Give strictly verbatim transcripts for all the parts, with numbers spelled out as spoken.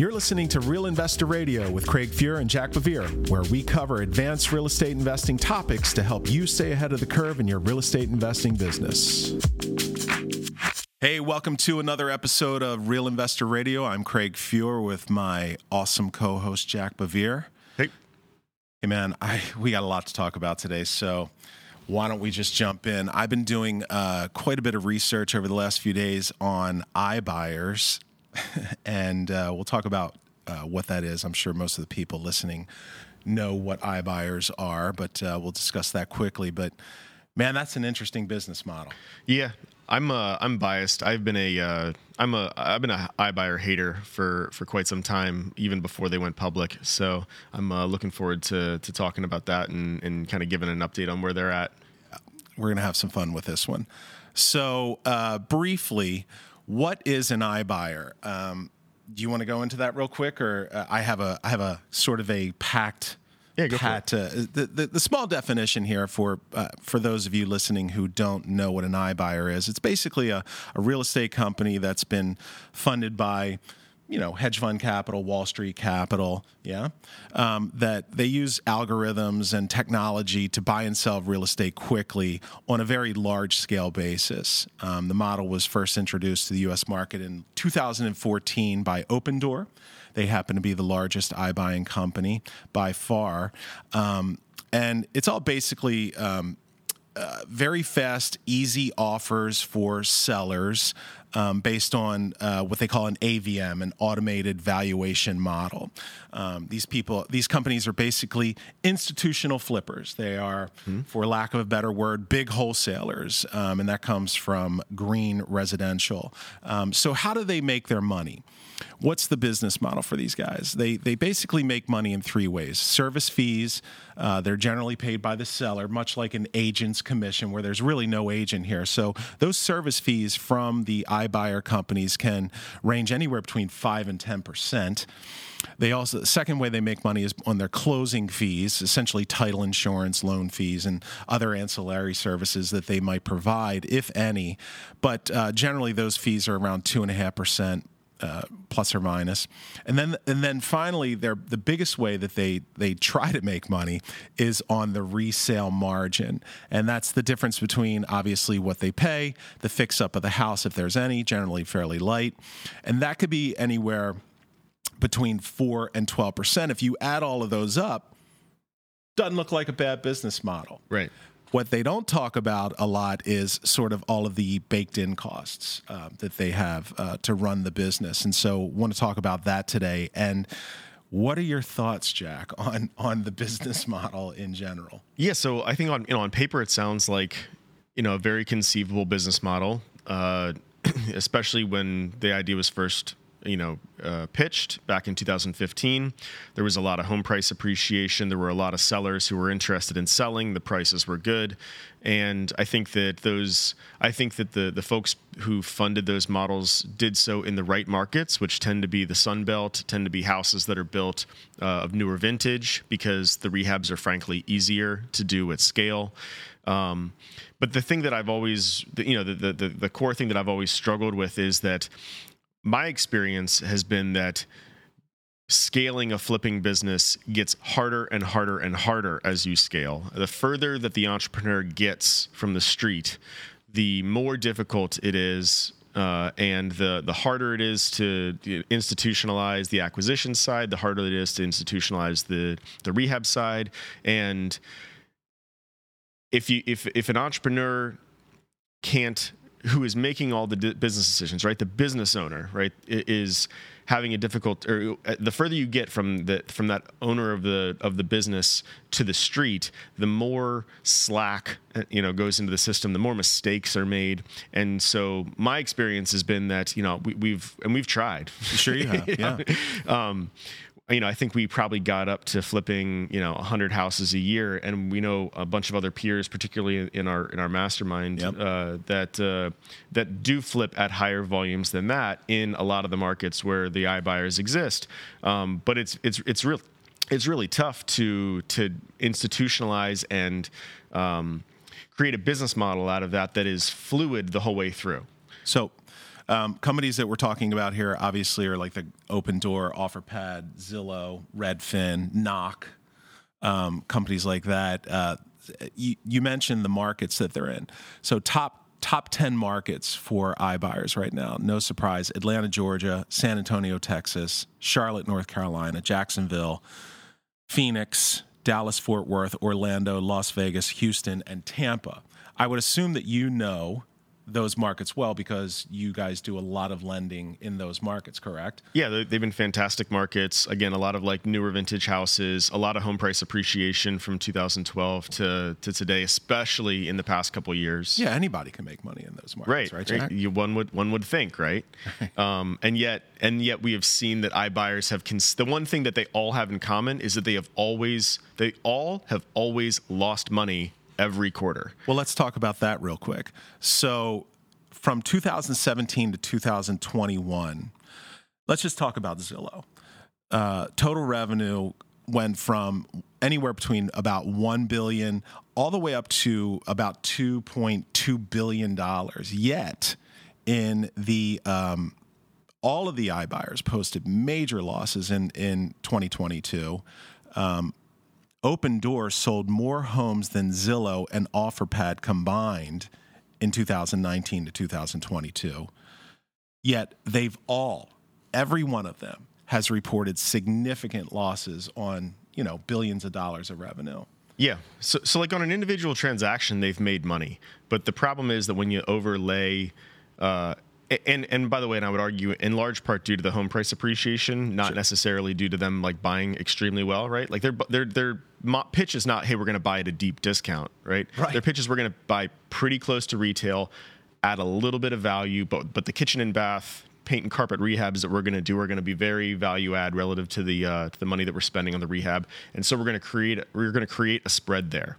You're listening to Real Investor Radio with Craig Fuhr and Jack Bevere, where we cover advanced real estate investing topics to help you stay ahead of the curve in your real estate investing business. Hey, welcome to another episode of Real Investor Radio. I'm Craig Fuhr with my awesome co-host, Jack Bevere. Hey. Hey, man, I, we got a lot to talk about today, so why don't we just jump in? I've been doing uh, quite a bit of research over the last few days on iBuyers, and uh, we'll talk about uh, what that is. I'm sure most of the people listening know what iBuyers are, but uh, we'll discuss that quickly. But, man, that's an interesting business model. Yeah. I'm uh, I'm biased. I've been a uh, I'm a I've been a iBuyer hater for, for quite some time, even before they went public. So I'm uh, looking forward to to talking about that and, and kind of giving an update on where they're at. We're gonna have some fun with this one. So uh, briefly, what is an iBuyer? Um, do you want to go into that real quick, or uh, I have a I have a sort of a packed. Yeah, go Pat, for it. Uh, the, the, the small definition here for uh, for those of you listening who don't know what an iBuyer is, it's basically a, a real estate company that's been funded by, you know, hedge fund capital, Wall Street capital, yeah, um, that they use algorithms and technology to buy and sell real estate quickly on a very large-scale basis. Um, the model was first introduced to the U S market in two thousand fourteen by Opendoor. They happen to be the largest iBuying company by far. Um, and it's all basically um, uh, very fast, easy offers for sellers um, based on uh, what they call an A V M, an automated valuation model. Um, these people, these companies are basically institutional flippers. They are, mm-hmm. for lack of a better word, big wholesalers. Um, and that comes from Green Residential. Um, so how do they make their money? What's the business model for these guys? They they basically make money in three ways. Service fees, uh, they're generally paid by the seller, much like an agent's commission, where there's really no agent here. So those service fees from the iBuyer companies can range anywhere between five and ten percent. They also, the second way they make money is on their closing fees, essentially title insurance, loan fees, and other ancillary services that they might provide, if any. But uh, generally, those fees are around two point five percent. Uh, plus or minus. And then and then finally, they're, the biggest way that they, they try to make money is on the resale margin. And that's the difference between, obviously, what they pay, the fix-up of the house, if there's any, generally fairly light. And that could be anywhere between four and twelve percent. If you add all of those up, doesn't look like a bad business model. Right. What they don't talk about a lot is sort of all of the baked-in costs uh, that they have uh, to run the business. And so want to talk about that today. And what are your thoughts, Jack, on on the business model in general? Yeah, so I think on you know on paper it sounds like you know a very conceivable business model, uh, especially when the idea was first you know, uh, pitched back in two thousand fifteen. There was a lot of home price appreciation. There were a lot of sellers who were interested in selling. The prices were good. And I think that those, I think that the, the folks who funded those models did so in the right markets, which tend to be the Sun Belt, tend to be houses that are built uh, of newer vintage because the rehabs are frankly easier to do at scale. Um, but the thing that I've always, you know, the, the, the core thing that I've always struggled with is that my experience has been that scaling a flipping business gets harder and harder and harder as you scale. The further that the entrepreneur gets from the street, the more difficult it is, uh, and the, the harder it is to institutionalize the acquisition side, the harder it is to institutionalize the, the rehab side. And if you if if an entrepreneur can't who is making all the business decisions, right? The business owner, right, is having a difficult. Or the further you get from the from that owner of the of the business to the street, the more slack you know goes into the system. The more mistakes are made, and so my experience has been that you know we, we've and we've tried. Sure, you have. Yeah. um, you know, I think we probably got up to flipping, you know, one hundred houses a year, and we know a bunch of other peers, particularly in our in our mastermind, yep. uh, that uh, that do flip at higher volumes than that in a lot of the markets where the iBuyers exist. Um, but it's it's it's real it's really tough to to institutionalize and um, create a business model out of that that is fluid the whole way through. So. Um, companies that we're talking about here obviously are like the Opendoor, OfferPad, Zillow, Redfin, Knock, um, companies like that. Uh, you, you mentioned the markets that they're in. So top top ten markets for iBuyers right now, no surprise: Atlanta, Georgia, San Antonio, Texas, Charlotte, North Carolina, Jacksonville, Phoenix, Dallas, Fort Worth, Orlando, Las Vegas, Houston, and Tampa. I would assume that you know those markets well because you guys do a lot of lending in those markets, correct? Yeah, they've been fantastic markets. Again, a lot of like newer vintage houses, a lot of home price appreciation from two thousand twelve to, to today, especially in the past couple of years. Yeah, anybody can make money in those markets, right? Right, Jack? You, one would one would think, right? um, and yet and yet we have seen that iBuyers have cons- the one thing that they all have in common is that they have always they all have always lost money every quarter. Well, let's talk about that real quick. So from two thousand seventeen to two thousand twenty-one, let's just talk about Zillow. Uh, total revenue went from anywhere between about one billion dollars all the way up to about two point two billion dollars. Yet in the um, all of the iBuyers posted major losses in, in twenty twenty-two. Um, Opendoor sold more homes than Zillow and OfferPad combined in two thousand nineteen to two thousand twenty-two. Yet they've all, every one of them, has reported significant losses on, you know, billions of dollars of revenue. Yeah. So, so like on an individual transaction, they've made money. But the problem is that when you overlay, uh, and and by the way, and I would argue in large part due to the home price appreciation, not sure. necessarily due to them like buying extremely well, right? Like their their their pitch is not, hey, we're going to buy at a deep discount, right? right? Their pitch is we're going to buy pretty close to retail, add a little bit of value, but but the kitchen and bath, paint and carpet rehabs that we're going to do are going to be very value add relative to the uh, to the money that we're spending on the rehab, and so we're going to create we're going to create a spread there.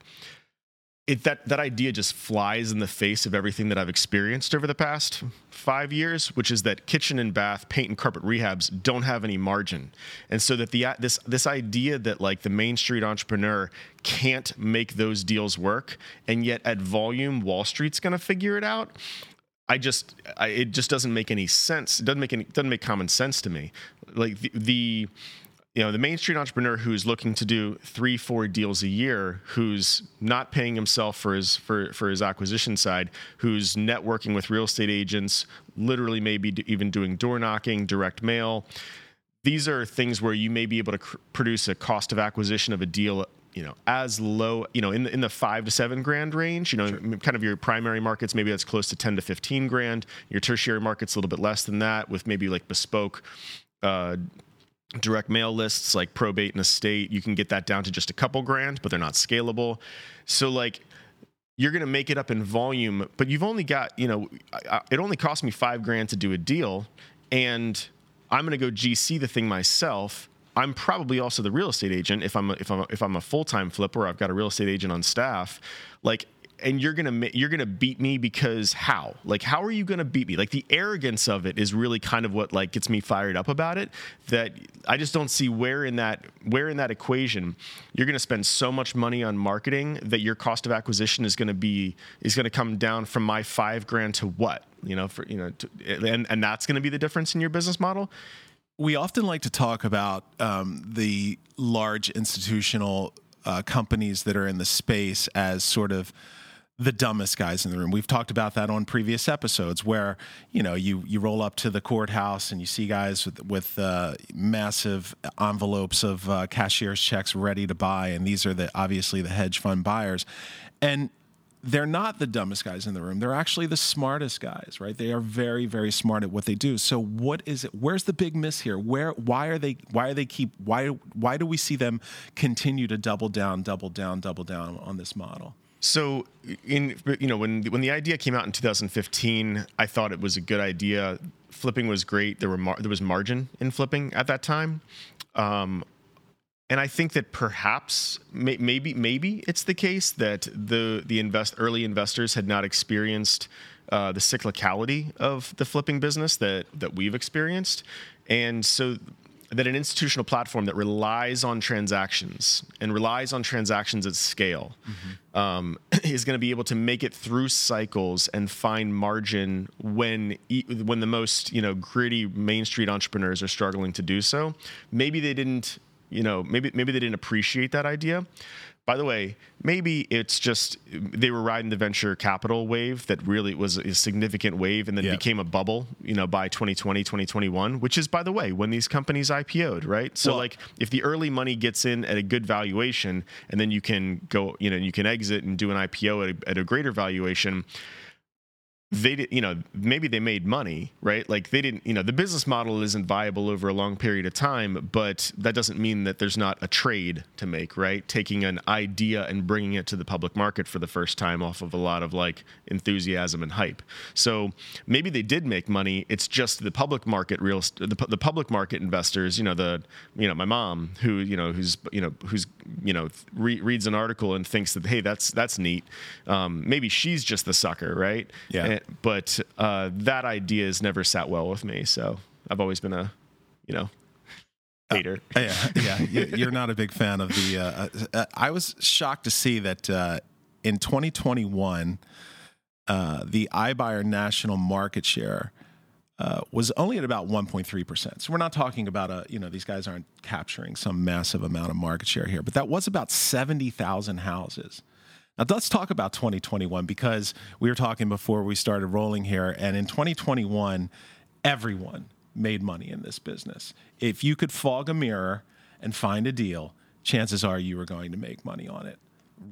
It, that, that idea just flies in the face of everything that I've experienced over the past five years, which is that kitchen and bath, paint and carpet rehabs don't have any margin. And so that the this this idea that like the Main Street entrepreneur can't make those deals work, and yet at volume, Wall Street's going to figure it out. I just I, it just doesn't make any sense. It doesn't make any doesn't make common sense to me. Like the, the You know, the Main Street entrepreneur who's looking to do three, four deals a year, who's not paying himself for his for, for his acquisition side, who's networking with real estate agents, literally maybe do, even doing door knocking, direct mail. These are things where you may be able to cr- produce a cost of acquisition of a deal, you know, as low, you know, in the, in the five to seven grand range, you know, sure. kind of your primary markets, maybe that's close to ten to fifteen grand. Your tertiary market's a little bit less than that with maybe like bespoke, uh, direct mail lists like probate and estate. You can get that down to just a couple grand, but they're not scalable. So like you're going to make it up in volume, but you've only got, you know, I, I, it only cost me five grand to do a deal, and I'm going to go G C the thing myself. I'm probably also the real estate agent. If I'm a, if I'm a, if I'm a full-time flipper, I've got a real estate agent on staff, like, and you're going to, you're going to beat me because how, like, how are you going to beat me? Like the arrogance of it is really kind of what like gets me fired up about it, that I just don't see where in that, where in that equation you're going to spend so much money on marketing that your cost of acquisition is going to be, is going to come down from my five grand to what, you know, for, you know, to, and, and that's going to be the difference in your business model. We often like to talk about um, the large institutional uh, companies that are in the space as sort of the dumbest guys in the room. We've talked about that on previous episodes where, you know, you, you roll up to the courthouse and you see guys with, with uh, massive envelopes of uh, cashier's checks ready to buy. And these are the obviously the hedge fund buyers. And they're not the dumbest guys in the room. They're actually the smartest guys, right? They are very, very smart at what they do. So what is it? Where's the big miss here? Where, why are they, why are they keep, why, why do we see them continue to double down, double down, double down on this model? So, in you know, when when the idea came out in two thousand fifteen, I thought it was a good idea. Flipping was great. There were mar- there was margin in flipping at that time, um, and I think that perhaps may- maybe maybe it's the case that the the invest early investors had not experienced uh, the cyclicality of the flipping business that that we've experienced, and so that an institutional platform that relies on transactions and relies on transactions at scale mm-hmm. um, is going to be able to make it through cycles and find margin when e- when the most, you know, gritty Main Street entrepreneurs are struggling to do so. Maybe they didn't, you know, maybe maybe they didn't appreciate that idea. By the way, maybe it's just they were riding the venture capital wave that really was a significant wave and then yep. became a bubble, you know, by twenty twenty, twenty twenty-one, which is, by the way, when these companies I P O'd, right? So, well, like, if the early money gets in at a good valuation and then you can go, you know, you can exit and do an I P O at a, at a greater valuation, they did, you know, maybe they made money, right? Like, they didn't, you know, the business model isn't viable over a long period of time, but that doesn't mean that there's not a trade to make, right? Taking an idea and bringing it to the public market for the first time off of a lot of like enthusiasm and hype. So maybe they did make money. It's just the public market real, the, the public market investors, you know, the, you know, my mom who, you know, who's, you know, who's, you know, re- reads an article and thinks that, hey, that's, that's neat. Um, maybe she's just the sucker, right? Yeah. And, But uh, that idea has never sat well with me, so I've always been a, you know, hater. Uh, yeah, yeah. You're not a big fan of the. Uh, I was shocked to see that uh, in twenty twenty-one, uh, the iBuyer national market share uh, was only at about one point three percent. So we're not talking about a, you know, these guys aren't capturing some massive amount of market share here, but that was about seventy thousand houses. Now, let's talk about twenty twenty-one, because we were talking before we started rolling here. And in twenty twenty-one, everyone made money in this business. If you could fog a mirror and find a deal, chances are you were going to make money on it.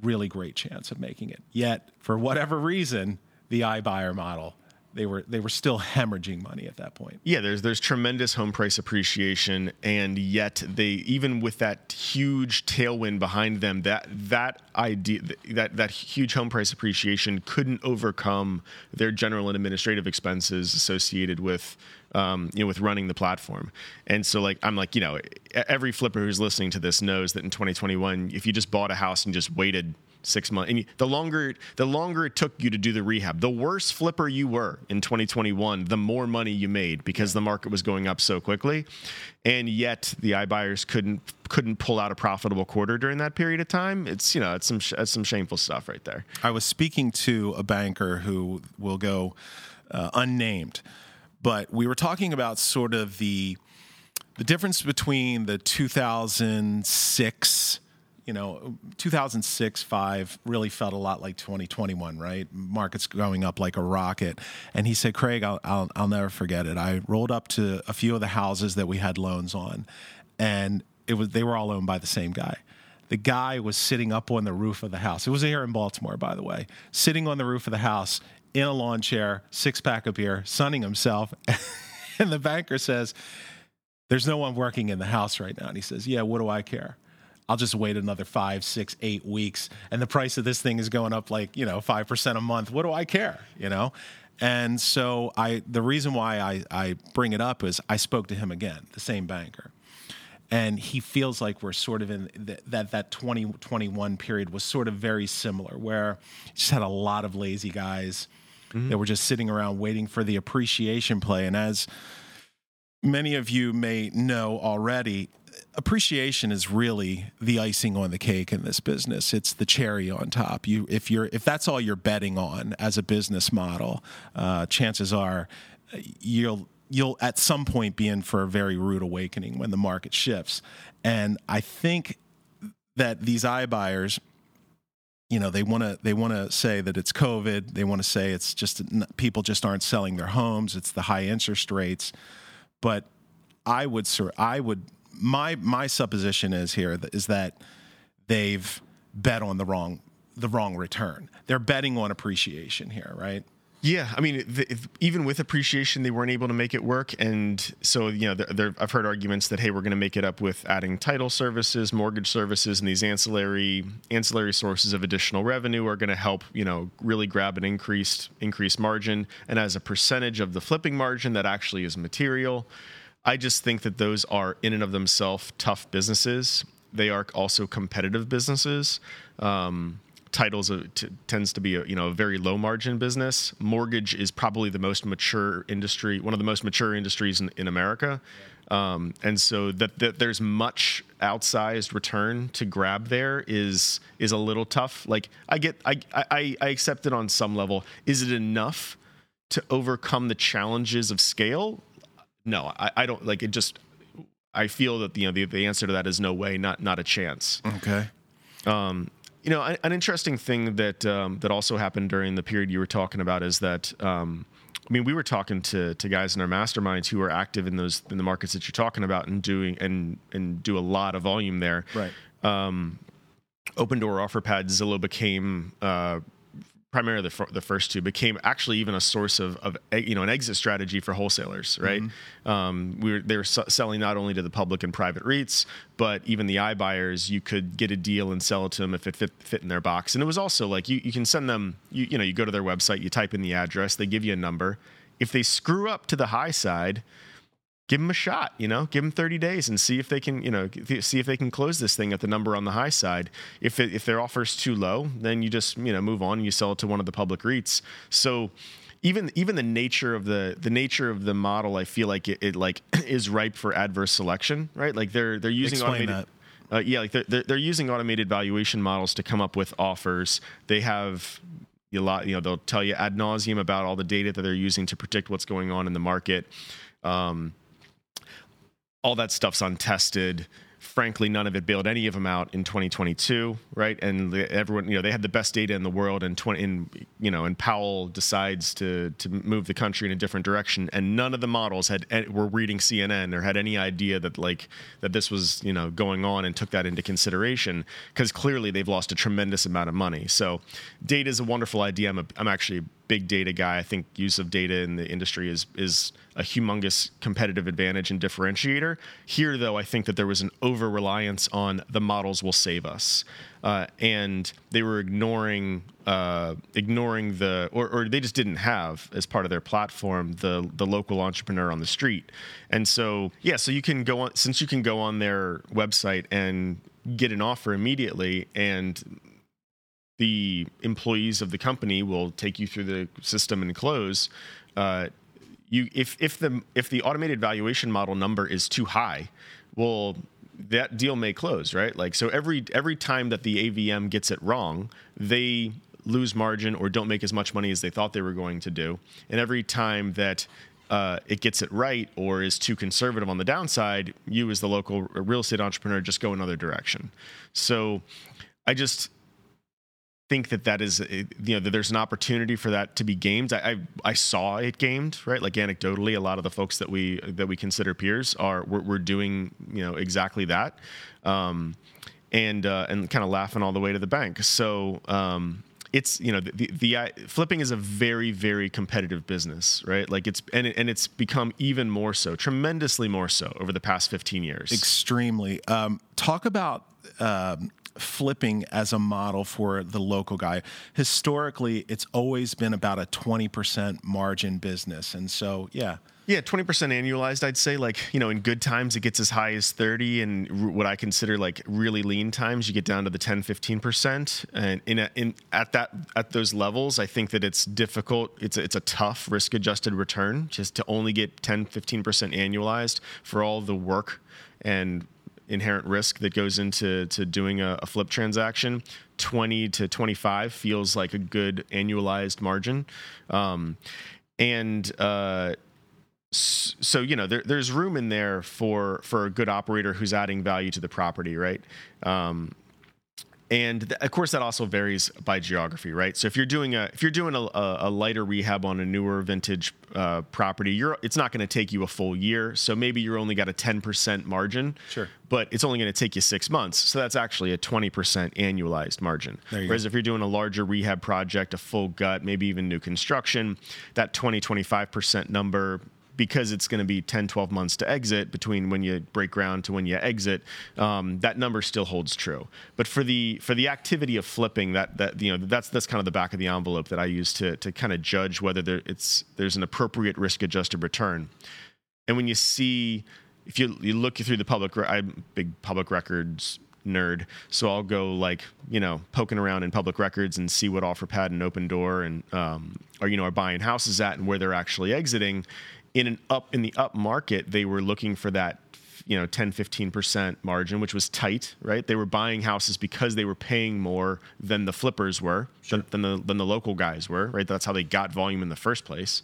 Really great chance of making it. Yet, for whatever reason, the iBuyer model, They were they were still hemorrhaging money at that point. Yeah, there's there's tremendous home price appreciation, and yet they, even with that huge tailwind behind them, that that idea that that huge home price appreciation couldn't overcome their general and administrative expenses associated with um, you know with running the platform. And so, like, I'm like, you know, every flipper who's listening to this knows that in twenty twenty-one, if you just bought a house and just waited six months, and the longer the longer it took you to do the rehab, the worse flipper you were in twenty twenty-one, the more money you made, because the market was going up so quickly. And yet the iBuyers couldn't couldn't pull out a profitable quarter during that period of time. It's, you know, it's some it's some shameful stuff right there. I was speaking to a banker who will go uh, unnamed, but we were talking about sort of the the difference between the two thousand six. You know, two thousand six, five really felt a lot like twenty twenty-one, right? Markets going up like a rocket. And he said, Craig, I'll, I'll I'll never forget it. I rolled up to a few of the houses that we had loans on, and it was they were all owned by the same guy. The guy was sitting up on the roof of the house. It was here in Baltimore, by the way, sitting on the roof of the house in a lawn chair, six pack of beer, sunning himself. And the banker says, "There's no one working in the house right now." And he says, "Yeah, what do I care? I'll just wait another five, six, eight weeks, and the price of this thing is going up like, you know, five percent a month. What do I care?" You know? And so I the reason why I, I bring it up is I spoke to him again, the same banker. And he feels like we're sort of in th- that that twenty twenty-one period was sort of very similar, where you just had a lot of lazy guys mm-hmm. that were just sitting around waiting for the appreciation play. And as many of you may know already, appreciation is really the icing on the cake in this business. It's the cherry on top. You, if you're, if that's all you're betting on as a business model, uh, chances are you'll you'll at some point be in for a very rude awakening when the market shifts. And I think that these iBuyers, you know, they want to they want to say that it's COVID. They want to say it's just people just aren't selling their homes. It's the high interest rates. But I would sir, I would. My my supposition is here is that they've bet on the wrong the wrong return. They're betting on appreciation here, right? Yeah, I mean, if, if, even with appreciation, they weren't able to make it work, and so, you know, they're, they're, I've heard arguments that, hey, we're going to make it up with adding title services, mortgage services, and these ancillary ancillary sources of additional revenue are going to help, you know, really grab an increased increased margin, and as a percentage of the flipping margin, that actually is material. I just think that those are, in and of themselves, tough businesses. They are also competitive businesses. Um, titles uh, t- tends to be a, you know, a very low margin business. Mortgage is probably the most mature industry, one of the most mature industries in, in America. Um, and so that, that there's much outsized return to grab there is is a little tough. Like I get, I, I, I accept it on some level. Is it enough to overcome the challenges of scale? No, I, I don't like it. Just I feel that you know the, the answer to that is no way, not not a chance. Okay. Um, you know, an interesting thing that um, that also happened during the period you were talking about is that. Um, I mean, we were talking to, to guys in our masterminds who are active in those in the markets that you're talking about and doing and and do a lot of volume there. Right. Um, Opendoor, OfferPad, Zillow became uh, primarily the, fr- the first two became actually even a source of of you know an exit strategy for wholesalers. Right. Mm-hmm. Um, we were they were s- selling not only to the public and private REITs, but even the iBuyers. You could get a deal and sell it to them if it fit, fit in their box. And it was also like you, you can send them, you, you know, you go to their website, you type in the address, they give you a number. If they screw up to the high side, give them a shot, you know, give them thirty days and see if they can, you know, see if they can close this thing at the number on the high side. If it, if their offer's too low, then you just, you know, move on and you sell it to one of the public REITs. So even even the nature of the the nature of the model, I feel like it, it like is ripe for adverse selection, right? Like they're they're using Explain automated, that. Uh, yeah, like they're they're using automated valuation models to come up with offers. They have a lot, you know, they'll tell you ad nauseum about all the data that they're using to predict what's going on in the market. Um, all that stuff's untested. Frankly, none of it bailed any of them out in twenty twenty-two, right? And everyone, you know, they had the best data in the world, and twenty, in, you know, and Powell decides to to move the country in a different direction, and none of the models had were reading C N N or had any idea that like that this was you know going on and took that into consideration because clearly they've lost a tremendous amount of money. So, data is a wonderful idea. I'm a, I'm actually a big data guy. I think use of data in the industry is is a humongous competitive advantage and differentiator. Here, though, I think that there was an over-reliance on the models will save us. Uh, and they were ignoring uh, ignoring the, or, or they just didn't have, as part of their platform, the the local entrepreneur on the street. And so, yeah, so you can go on, since you can go on their website and get an offer immediately, and the employees of the company will take you through the system and close, uh, You, if if the if the automated valuation model number is too high, well, that deal may close, right? Like so, every every time that the A V M gets it wrong, they lose margin or don't make as much money as they thought they were going to do. And every time that uh, it gets it right or is too conservative on the downside, you as the local real estate entrepreneur just go another direction. So, I just. think that that is, you know, that there's an opportunity for that to be gamed. I, I I saw it gamed, right? Like anecdotally, a lot of the folks that we that we consider peers are we're, we're doing, you know, exactly that, um, and uh, and kind of laughing all the way to the bank. So um, it's you know the, the the I, flipping is a very very competitive business, right? Like it's and it, and it's become even more so, tremendously more so over the past fifteen years. Extremely. Um, talk about. Um flipping as a model for the local guy. Historically, it's always been about a twenty percent margin business. And so, yeah. Yeah, twenty percent annualized, I'd say. Like, you know, in good times, it gets as high as thirty, and what I consider like really lean times, you get down to the ten, fifteen percent. And in a, in at that at those levels, I think that it's difficult. It's a, it's a tough risk-adjusted return just to only get ten, fifteen percent annualized for all the work and inherent risk that goes into to doing a, a flip transaction. Twenty to twenty-five feels like a good annualized margin, um, and uh, so you know there, there's room in there for for a good operator who's adding value to the property, right? Um, and th- of course that also varies by geography, right? So if you're doing a if you're doing a, a lighter rehab on a newer vintage uh, property, you're it's not going to take you a full year. So maybe you're only got a ten percent margin. Sure. But it's only going to take you six months. So that's actually a twenty percent annualized margin. Whereas go. if you're doing a larger rehab project, a full gut, maybe even new construction, that twenty, twenty-five percent number, because it's going to be ten, twelve months to exit between when you break ground to when you exit, um, that number still holds true. But for the for the activity of flipping, that that you know that's that's kind of the back of the envelope that I use to to kind of judge whether there it's there's an appropriate risk-adjusted return. And when you see, if you you look through the public, I'm a big public records nerd, so I'll go like you know poking around in public records and see what OfferPad and Opendoor and um, or you know are buying houses at and where they're actually exiting. in an up in the up market, they were looking for that, you know, ten, fifteen percent margin, which was tight, right? They were buying houses because they were paying more than the flippers were, sure. than, than the than the local guys were, right? That's how they got volume in the first place.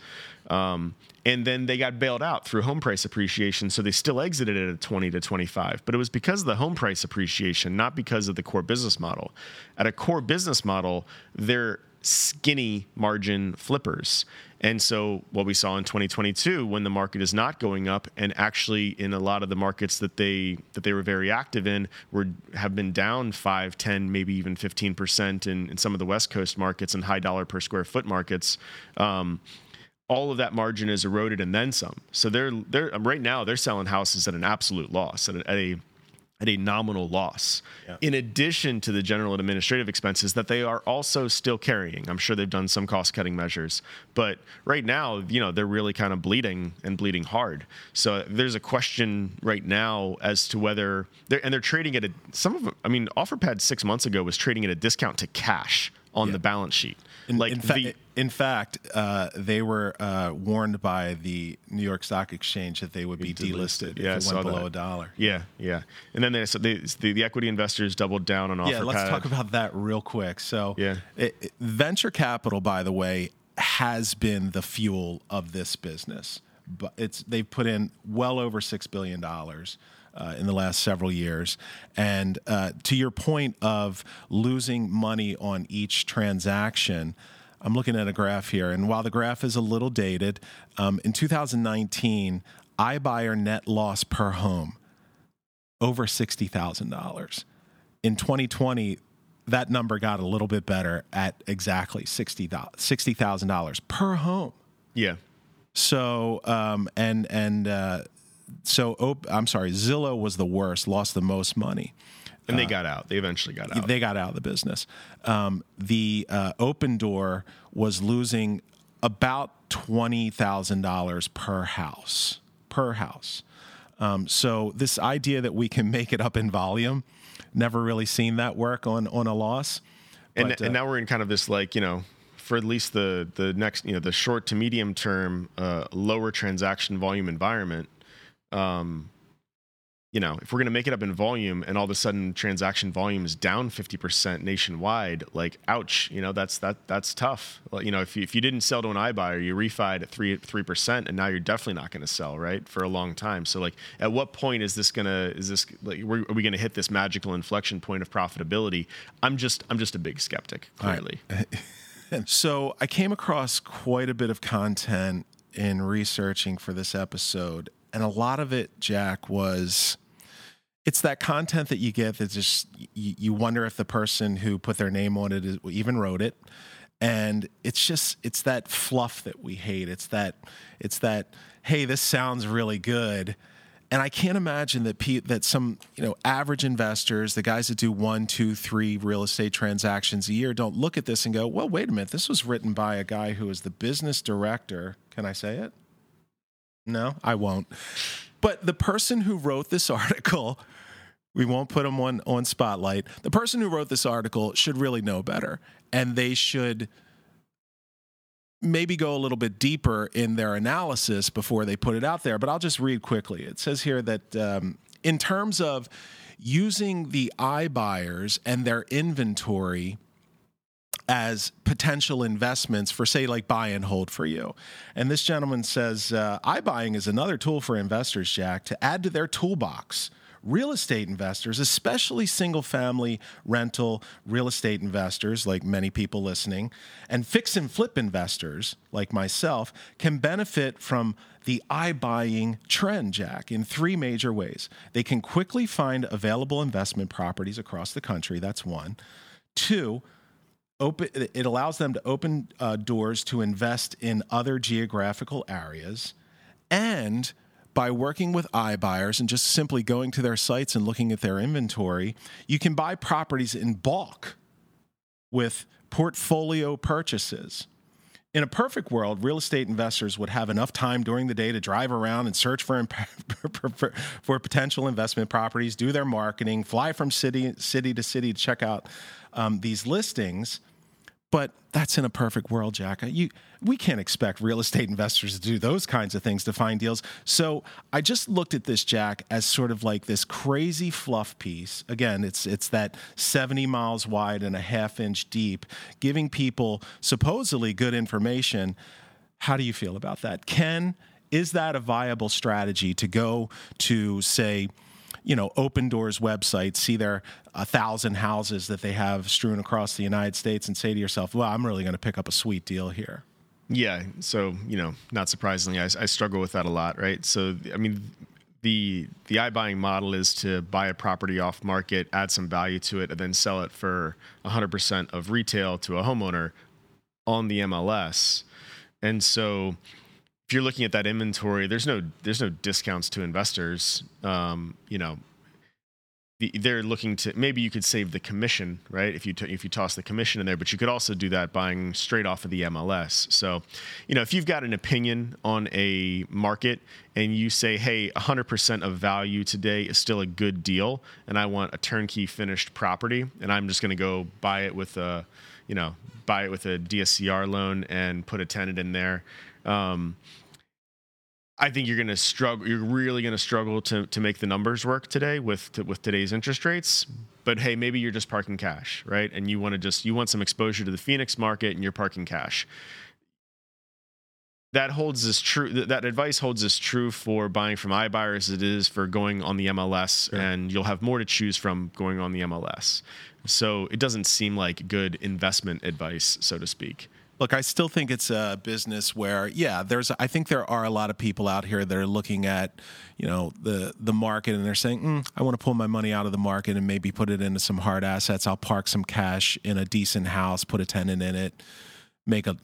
Um, and then they got bailed out through home price appreciation, so they still exited at a twenty to twenty-five. But it was because of the home price appreciation, not because of the core business model. At a core business model, they're skinny margin flippers. And so what we saw in twenty twenty-two, when the market is not going up, and actually in a lot of the markets that they that they were very active in were have been down five, ten, maybe even fifteen percent in, in some of the West Coast markets and high dollar per square foot markets, um, all of that margin is eroded and then some. So they're they're right now they're selling houses at an absolute loss, at a, at a at a nominal loss, yeah. in addition to the general and administrative expenses that they are also still carrying. I'm sure they've done some cost-cutting measures, but right now, you know, they're really kind of bleeding and bleeding hard. So there's a question right now as to whether they're, and they're trading at a, some of them, I mean, OfferPad six months ago was trading at a discount to cash on yeah. the balance sheet. In, like in, fa- the, in fact, uh, they were uh, warned by the New York Stock Exchange that they would be delisted, delisted. Yeah, if it went below that. a dollar. Yeah, yeah. And then they, so they, the, the equity investors doubled down on OfferPad. Yeah, let's talk about that real quick. So yeah. it, it, venture capital, by the way, has been the fuel of this business. But it's they've put in well over six billion dollars Uh, in the last several years. And uh, to your point of losing money on each transaction, I'm looking at a graph here. And while the graph is a little dated, um, in two thousand nineteen, iBuyer net loss per home, over sixty thousand dollars. In twenty twenty, that number got a little bit better at exactly sixty thousand dollars per home. Yeah. So, um, and, and, uh, So, I'm sorry, Zillow was the worst, lost the most money. And they uh, got out. They eventually got out. They got out of the business. Um, the uh, Opendoor was losing about twenty thousand dollars per house, per house. Um, so this idea that we can make it up in volume, never really seen that work on, on a loss. And, but, and now uh, we're in kind of this like, you know, for at least the, the next, you know, the short to medium term, uh, lower transaction volume environment. Um, you know, if we're going to make it up in volume and all of a sudden transaction volume is down fifty percent nationwide, like, ouch, you know, that's, that, that's tough. Well, you know, if you, if you didn't sell to an iBuyer, you refied at three, three percent, and now you're definitely not going to sell, right, for a long time. So like, at what point is this going to, is this, like, are we going to hit this magical inflection point of profitability? I'm just, I'm just a big skeptic, clearly. Right. So I came across quite a bit of content in researching for this episode. And a lot of it, Jack, was it's that content that you get that just you, you wonder if the person who put their name on it is, even wrote it. And it's just it's that fluff that we hate. It's that it's that, hey, this sounds really good. And I can't imagine that pe- that some, you know, average investors, the guys that do one, two, three real estate transactions a year, don't look at this and go, well, wait a minute. This was written by a guy who is the business director. Can I say it? No, I won't. But the person who wrote this article, we won't put them on, on Spotlight. The person who wrote this article should really know better. And they should maybe go a little bit deeper in their analysis before they put it out there. But I'll just read quickly. It says here that um, in terms of using the iBuyers and their inventory as potential investments for, say, like buy and hold for you. And this gentleman says, uh, iBuying is another tool for investors, Jack, to add to their toolbox. Real estate investors, especially single-family rental real estate investors, like many people listening, and fix and flip investors, like myself, can benefit from the iBuying trend, Jack, in three major ways. They can quickly find available investment properties across the country. That's one. Two, Open, it allows them to open uh, doors to invest in other geographical areas. And by working with iBuyers and just simply going to their sites and looking at their inventory, you can buy properties in bulk with portfolio purchases. In a perfect world, real estate investors would have enough time during the day to drive around and search for, imp- for, for potential investment properties, do their marketing, fly from city, city to city to check out um, these listings. But that's in a perfect world, Jack. You, we can't expect real estate investors to do those kinds of things to find deals. So I just looked at this, Jack, as sort of like this crazy fluff piece. Again, it's it's that seventy miles wide and a half inch deep, giving people supposedly good information. How do you feel about that? Ken, is that a viable strategy to go to, say, you know, Opendoor's website, see their a thousand houses that they have strewn across the United States and say to yourself, well, I'm really going to pick up a sweet deal here? Yeah. So, you know, not surprisingly, I, I struggle with that a lot, right? So, I mean, the the iBuying model is to buy a property off market, add some value to it, and then sell it for one hundred percent of retail to a homeowner on the M L S. And so if you're looking at that inventory, there's no there's no discounts to investors. Um, you know, the, they're looking to, maybe you could save the commission, right? If you t- if you toss the commission in there, but you could also do that buying straight off of the M L S. So, you know, if you've got an opinion on a market and you say, hey, one hundred percent of value today is still a good deal, and I want a turnkey finished property, and I'm just going to go buy it with a, you know, buy it with a D S C R loan and put a tenant in there. Um, I think you're going to struggle. You're really going to struggle to to make the numbers work today with to, with today's interest rates. But hey, maybe you're just parking cash, right? And you want to just you want some exposure to the Phoenix market, and you're parking cash. That holds as true. That advice holds as true for buying from iBuyers as it is for going on the M L S, sure. And you'll have more to choose from going on the M L S. So it doesn't seem like good investment advice, so to speak. Look, I still think it's a business where, yeah, there's. I think there are a lot of people out here that are looking at, you know, the the market, and they're saying, mm, I want to pull my money out of the market and maybe put it into some hard assets. I'll park some cash in a decent house, put a tenant in it, make a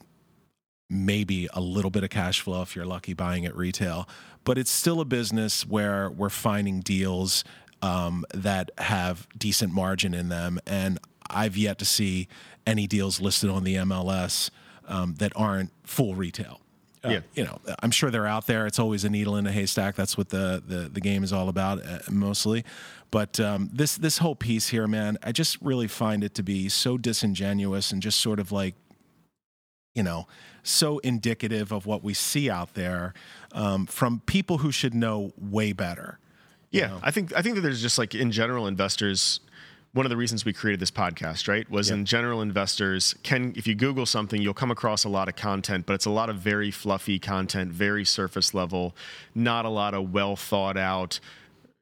maybe a little bit of cash flow if you're lucky buying at retail. But it's still a business where we're finding deals um, that have decent margin in them, and I've yet to see any deals listed on the M L S Um, that aren't full retail. Uh, yeah. You know, I'm sure they're out there. It's always a needle in a haystack. That's what the the, the game is all about, uh, mostly. But um, this this whole piece here, man, I just really find it to be so disingenuous and just sort of like, you know, so indicative of what we see out there um, from people who should know way better. Yeah, know? I think I think that there's just like in general investors. One of the reasons we created this podcast, right, was yep. in general investors can, if you Google something, you'll come across a lot of content, but it's a lot of very fluffy content, very surface level, not a lot of well thought out,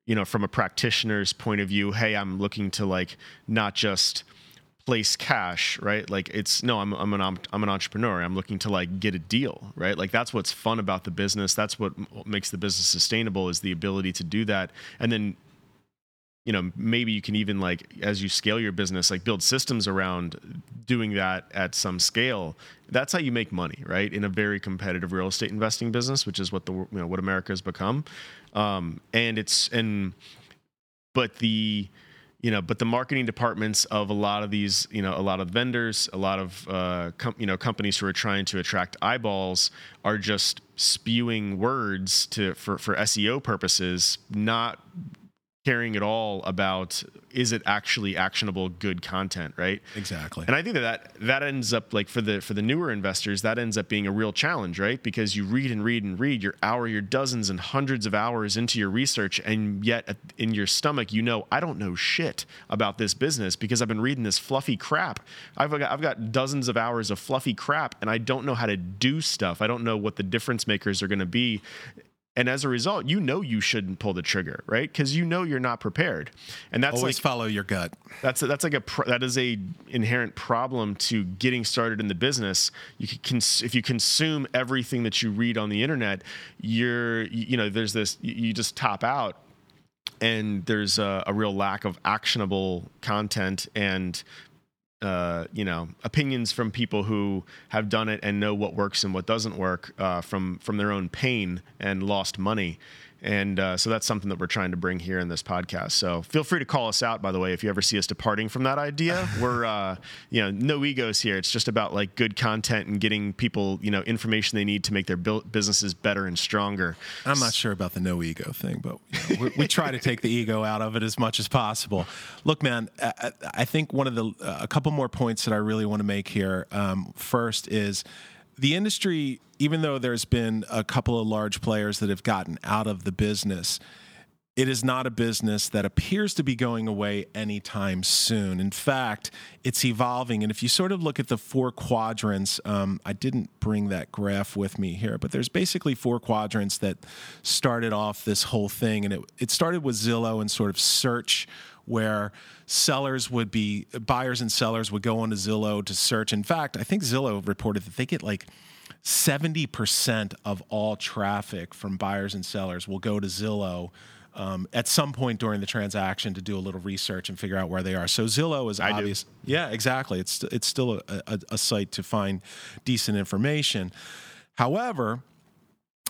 you know, from a practitioner's point of view. Hey, I'm looking to like not just place cash, right? Like it's no, I'm I'm an I'm an entrepreneur. I'm looking to like get a deal, right? Like that's what's fun about the business. That's what makes the business sustainable is the ability to do that, and then. You know, maybe you can even like, as you scale your business, like build systems around doing that at some scale. That's how you make money, right? In a very competitive real estate investing business, which is what the, you know, what America has become. Um, and it's, and, but the, you know, but the marketing departments of a lot of these, you know, a lot of vendors, a lot of, uh, com- you know, companies who are trying to attract eyeballs are just spewing words to, for, for S E O purposes, not caring at all about is it actually actionable good content, right? Exactly. And I think that, that that ends up like for the for the newer investors, that ends up being a real challenge, right? Because you read and read and read your hour, your dozens and hundreds of hours into your research, and yet in your stomach, you know, I don't know shit about this business because I've been reading this fluffy crap. I've got I've got dozens of hours of fluffy crap, and I don't know how to do stuff. I don't know what the difference makers are going to be. And as a result, you know you shouldn't pull the trigger, right? Because you know you're not prepared, and that's always like, follow your gut. That's a, that's like a that is a inherent problem to getting started in the business. You can cons- if you consume everything that you read on the internet, you're you know there's this you just top out, and there's a, a real lack of actionable content and uh, you know opinions from people who have done it and know what works and what doesn't work uh, from from their own pain and lost money. And uh, so that's something that we're trying to bring here in this podcast. So feel free to call us out, by the way, if you ever see us departing from that idea. We're, uh, you know, no egos here. It's just about like good content and getting people, you know, information they need to make their businesses better and stronger. I'm not sure about the no ego thing, but you know, we, we try to take the ego out of it as much as possible. Look, man, I, I think one of the uh, a couple more points that I really want to make here. Um, first is the industry, even though there's been a couple of large players that have gotten out of the business, it is not a business that appears to be going away anytime soon. In fact, it's evolving. And if you sort of look at the four quadrants, um, I didn't bring that graph with me here, but there's basically four quadrants that started off this whole thing. And it, it started with Zillow and sort of search, where sellers would be, buyers and sellers would go onto Zillow to search. In fact, I think Zillow reported that they get like seventy percent of all traffic from buyers and sellers will go to Zillow um, at some point during the transaction to do a little research and figure out where they are. So Zillow is I obvious. Do. Yeah, exactly. It's it's still a, a, a site to find decent information. However,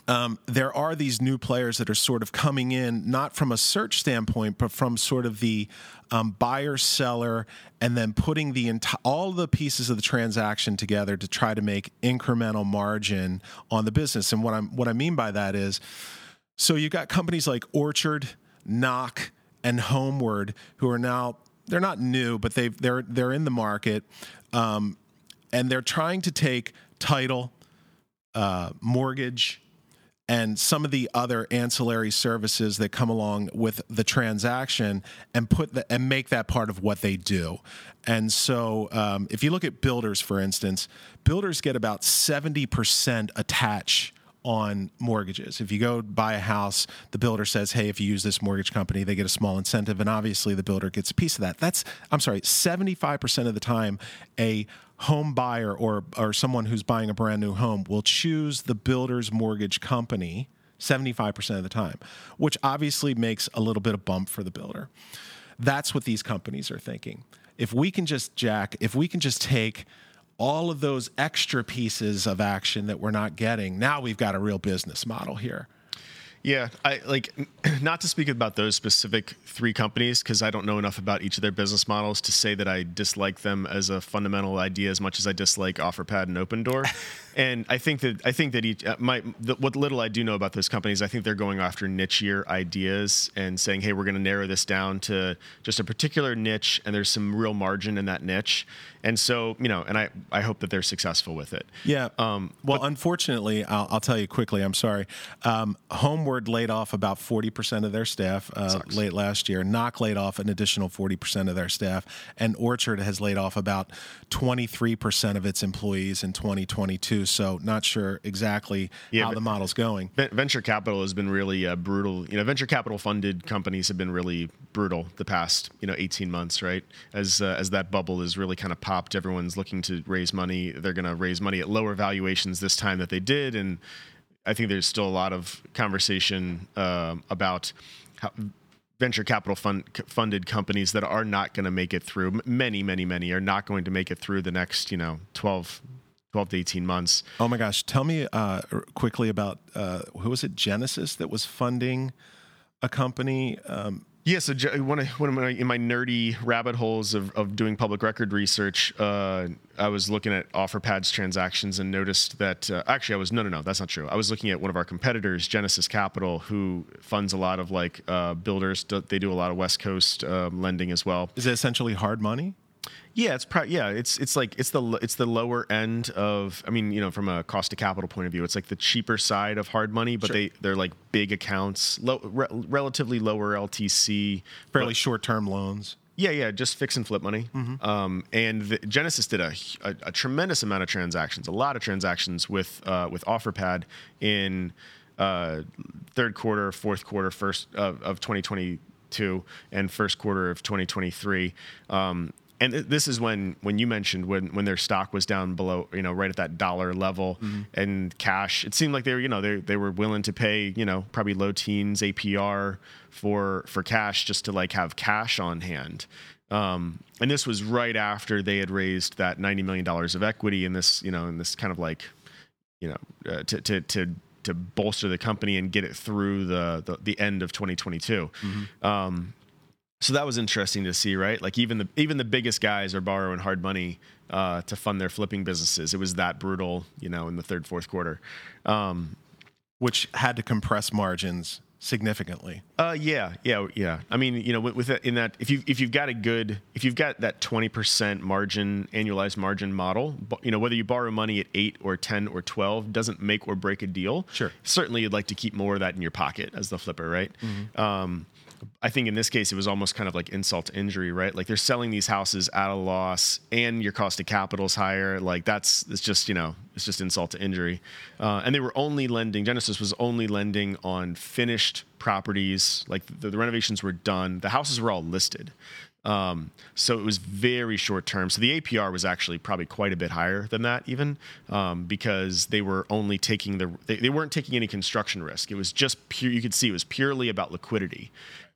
Um, there are these new players that are sort of coming in, not from a search standpoint, but from sort of the um, buyer, seller, and then putting the enti- all the pieces of the transaction together to try to make incremental margin on the business. And what I'm what I mean by that is, so you've got companies like Orchard, Knock, and Homeward, who are now they're not new, but they've they're they're in the market, um, and they're trying to take title, uh, mortgage, and some of the other ancillary services that come along with the transaction, and put the, and make that part of what they do. And so, um, if you look at builders, for instance, builders get about seventy percent attach on mortgages. If you go buy a house, the builder says, "Hey, if you use this mortgage company, they get a small incentive," and obviously the builder gets a piece of that. That's I'm sorry, seventy-five percent of the time, a home buyer or or someone who's buying a brand new home will choose the builder's mortgage company seventy-five percent of the time, which obviously makes a little bit of bump for the builder. That's what these companies are thinking. If we can just, Jack, if we can just take all of those extra pieces of action that we're not getting, now we've got a real business model here. Yeah, I like not to speak about those specific three companies because I don't know enough about each of their business models to say that I dislike them as a fundamental idea as much as I dislike OfferPad and Opendoor. And I think that I think that each, my the, what little I do know about those companies, I think they're going after nichier ideas and saying, "Hey, we're going to narrow this down to just a particular niche, and there's some real margin in that niche." And so, you know, and I, I hope that they're successful with it. Yeah. Um, well, but, unfortunately, I'll, I'll tell you quickly. I'm sorry. Um, Homeward laid off about forty percent of their staff uh, late last year. Knock laid off an additional forty percent of their staff. And Orchard has laid off about twenty-three percent of its employees in twenty twenty-two. So not sure exactly yeah, how the model's going. Venture capital has been really uh, brutal. You know, venture capital funded companies have been really brutal the past, you know, eighteen months, right? As, uh, as that bubble is really kind of popped. Everyone's looking to raise money. They're going to raise money at lower valuations this time that they did. And I think there's still a lot of conversation uh, about how venture capital fund, funded companies that are not going to make it through. Many, many, many are not going to make it through the next, you know, twelve to eighteen months. Oh my gosh. Tell me uh, quickly about uh, who was it? Genesis that was funding a company. Um, Yeah, so one of, one of my, in my nerdy rabbit holes of, of doing public record research, uh, I was looking at OfferPad's transactions and noticed that uh, actually I was no no no that's not true. I was looking at one of our competitors, Genesis Capital, who funds a lot of like uh, builders. They do a lot of West Coast uh, lending as well. Is it essentially hard money? Yeah, it's pro- yeah, it's it's like it's the it's the lower end of. I mean, you know, from a cost of capital point of view, it's like the cheaper side of hard money, but sure. they they're like big accounts, low, re- relatively lower L T C, fairly short term loans. Yeah, yeah, just fix and flip money. Mm-hmm. Um, and the, Genesis did a, a a tremendous amount of transactions, a lot of transactions with uh, with OfferPad in uh, third quarter, fourth quarter, first uh, of twenty twenty-two, and first quarter of twenty twenty-three. Um, And this is when, when you mentioned when, when their stock was down below, you know, right at that dollar level, mm-hmm. and cash. It seemed like they were, you know, they they were willing to pay, you know, probably low teens A P R for for cash just to like have cash on hand. Um, and this was right after they had raised that ninety million dollars of equity in this, you know, in this kind of like, you know, uh, to to to to bolster the company and get it through the the, the end of twenty twenty-two. Mm-hmm. Um, so that was interesting to see, right? Like even the even the biggest guys are borrowing hard money uh, to fund their flipping businesses. It was that brutal, you know, in the third, fourth quarter, um, which had to compress margins significantly. Uh, yeah, yeah, yeah. I mean, you know, with, with that, in that, if you if you've got a good, if you've got that twenty percent margin, annualized margin model, you know, whether you borrow money at eight or ten or twelve doesn't make or break a deal. Sure. Certainly, you'd like to keep more of that in your pocket as the flipper, right? Mm-hmm. Um, I think in this case, it was almost kind of like insult to injury, right? Like they're selling these houses at a loss and your cost of capital is higher. Like that's, it's just, you know, it's just insult to injury. Uh, and they were only lending, Genesis was only lending on finished properties. Like the, the renovations were done. The houses were all listed. Um, so it was very short term. So the A P R was actually probably quite a bit higher than that even, um, because they were only taking the, they, they weren't taking any construction risk. It was just pure, you could see it was purely about liquidity.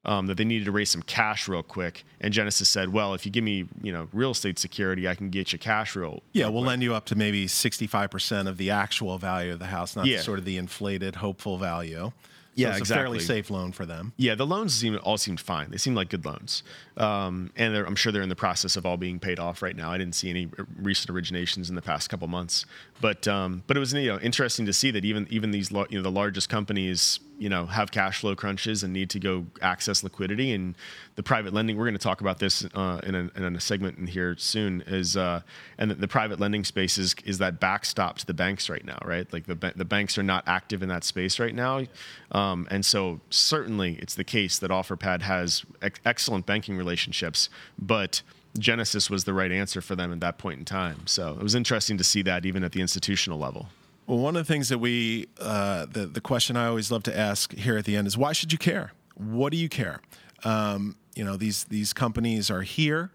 Um, that they needed to raise some cash real quick. And Genesis said, well, if you give me, you know, real estate security, I can get you cash real Yeah, we'll quick. lend you up to maybe sixty-five percent of the actual value of the house, not yeah. sort of the inflated, hopeful value. So yeah, it's exactly. a fairly safe loan for them. Yeah, the loans seem, all seemed fine. They seemed like good loans. Um, and I'm sure they're in the process of all being paid off right now. I didn't see any recent originations in the past couple months. But um, but it was, you know, interesting to see that even even these, you know, the largest companies, you know, have cash flow crunches and need to go access liquidity. And the private lending, we're going to talk about this uh, in, a, in a segment in here soon, is uh, and the, the private lending space is, is that backstop to the banks right now, right? Like the the banks are not active in that space right now. Um, Um, and so certainly it's the case that OfferPad has ex- excellent banking relationships, but Genesis was the right answer for them at that point in time. So it was interesting to see that even at the institutional level. Well, one of the things that we, uh, the, the question I always love to ask here at the end is, why should you care? What do you care? Um, you know, these, these companies are here.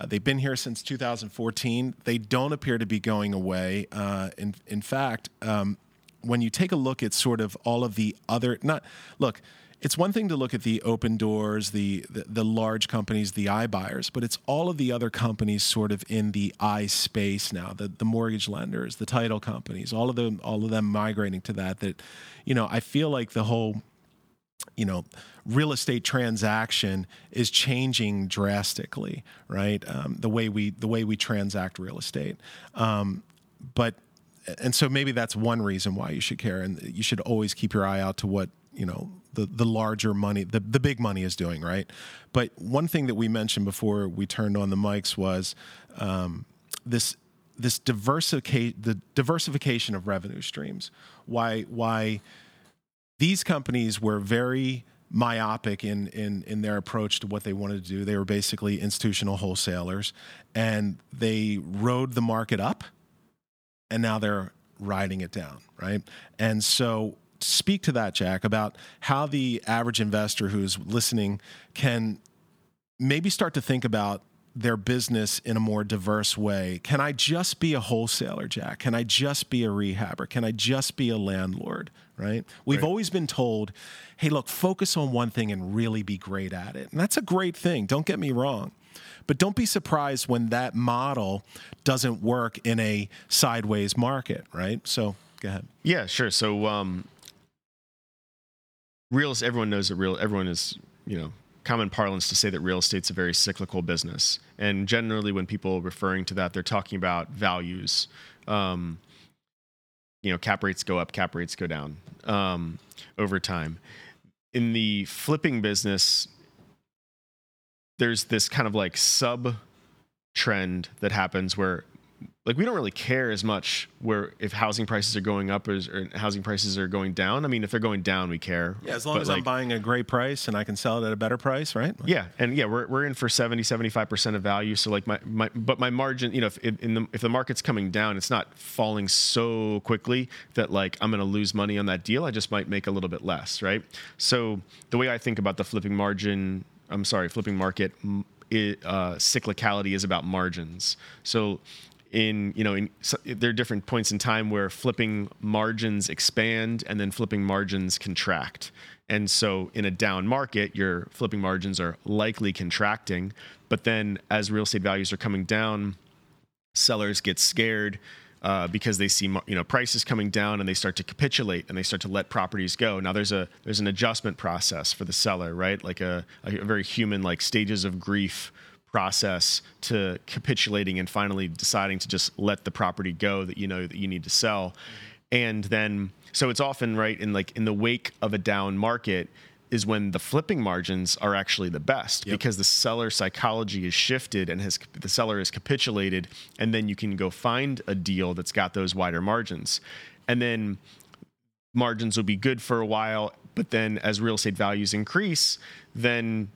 Uh, they've been here since two thousand fourteen. They don't appear to be going away. Uh, in, in fact, um, when you take a look at sort of all of the other, not look, it's one thing to look at the Opendoors, the, the the large companies, the iBuyers, but it's all of the other companies sort of in the I space now, the the mortgage lenders, the title companies, all of them, all of them migrating to that. That, you know, I feel like the whole, you know, real estate transaction is changing drastically, right? Um, the way we the way we transact real estate, um, but. And so maybe that's one reason why you should care, and you should always keep your eye out to what, you know, the, the larger money, the, the big money is doing, right? But one thing that we mentioned before we turned on the mics was um, this this diversification the diversification of revenue streams. Why why these companies were very myopic in in in their approach to what they wanted to do. They were basically institutional wholesalers, and they rode the market up. And now they're riding it down, right? And so speak to that, Jack, about how the average investor who's listening can maybe start to think about their business in a more diverse way. Can I just be a wholesaler, Jack? Can I just be a rehabber? Can I just be a landlord, right? We've right. always been told, hey, look, focus on one thing and really be great at it. And that's a great thing. Don't get me wrong. But don't be surprised when that model doesn't work in a sideways market, right? So go ahead. Yeah, sure. So um, real everyone knows that real everyone is, you know, common parlance to say that real estate's a very cyclical business. And generally when people are referring to that, they're talking about values. Um, you know, cap rates go up, cap rates go down um, over time. In the flipping business, there's this kind of like sub trend that happens where like, we don't really care as much where if housing prices are going up or, or housing prices are going down. I mean, if they're going down, we care. Yeah. As long but as like, I'm buying a great price and I can sell it at a better price. Right. Like, yeah. And yeah, we're, we're in for seventy, seventy-five percent of value. So like my, my, but my margin, you know, if it, in the, if the market's coming down, it's not falling so quickly that like, I'm going to lose money on that deal. I just might make a little bit less. Right. So the way I think about the flipping margin, I'm sorry, flipping market uh, cyclicality is about margins. So in, you know, in, so there are different points in time where flipping margins expand and then flipping margins contract. And so in a down market, your flipping margins are likely contracting. But then as real estate values are coming down, sellers get scared. uh, because they see, you know, prices coming down and they start to capitulate and they start to let properties go. Now there's a there's an adjustment process for the seller, right? Like a, a very human, like stages of grief process to capitulating and finally deciding to just let the property go that you know that you need to sell. And then, so it's often right in like in the wake of a down market is when the flipping margins are actually the best, yep. because the seller psychology is shifted and has the seller is capitulated, and then you can go find a deal that's got those wider margins. And then margins will be good for a while, but then as real estate values increase, then,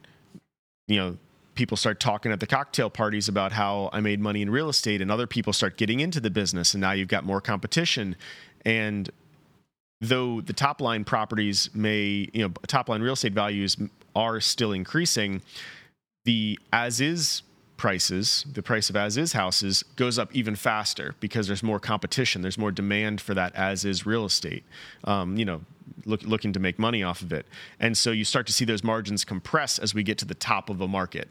you know, people start talking at the cocktail parties about how I made money in real estate, and other people start getting into the business, and now you've got more competition. And though the top line properties may, you know, top line real estate values are still increasing, the as is prices, the price of as is houses goes up even faster because there's more competition. There's more demand for that as is real estate, um, you know, look, looking to make money off of it. And so you start to see those margins compress as we get to the top of a market.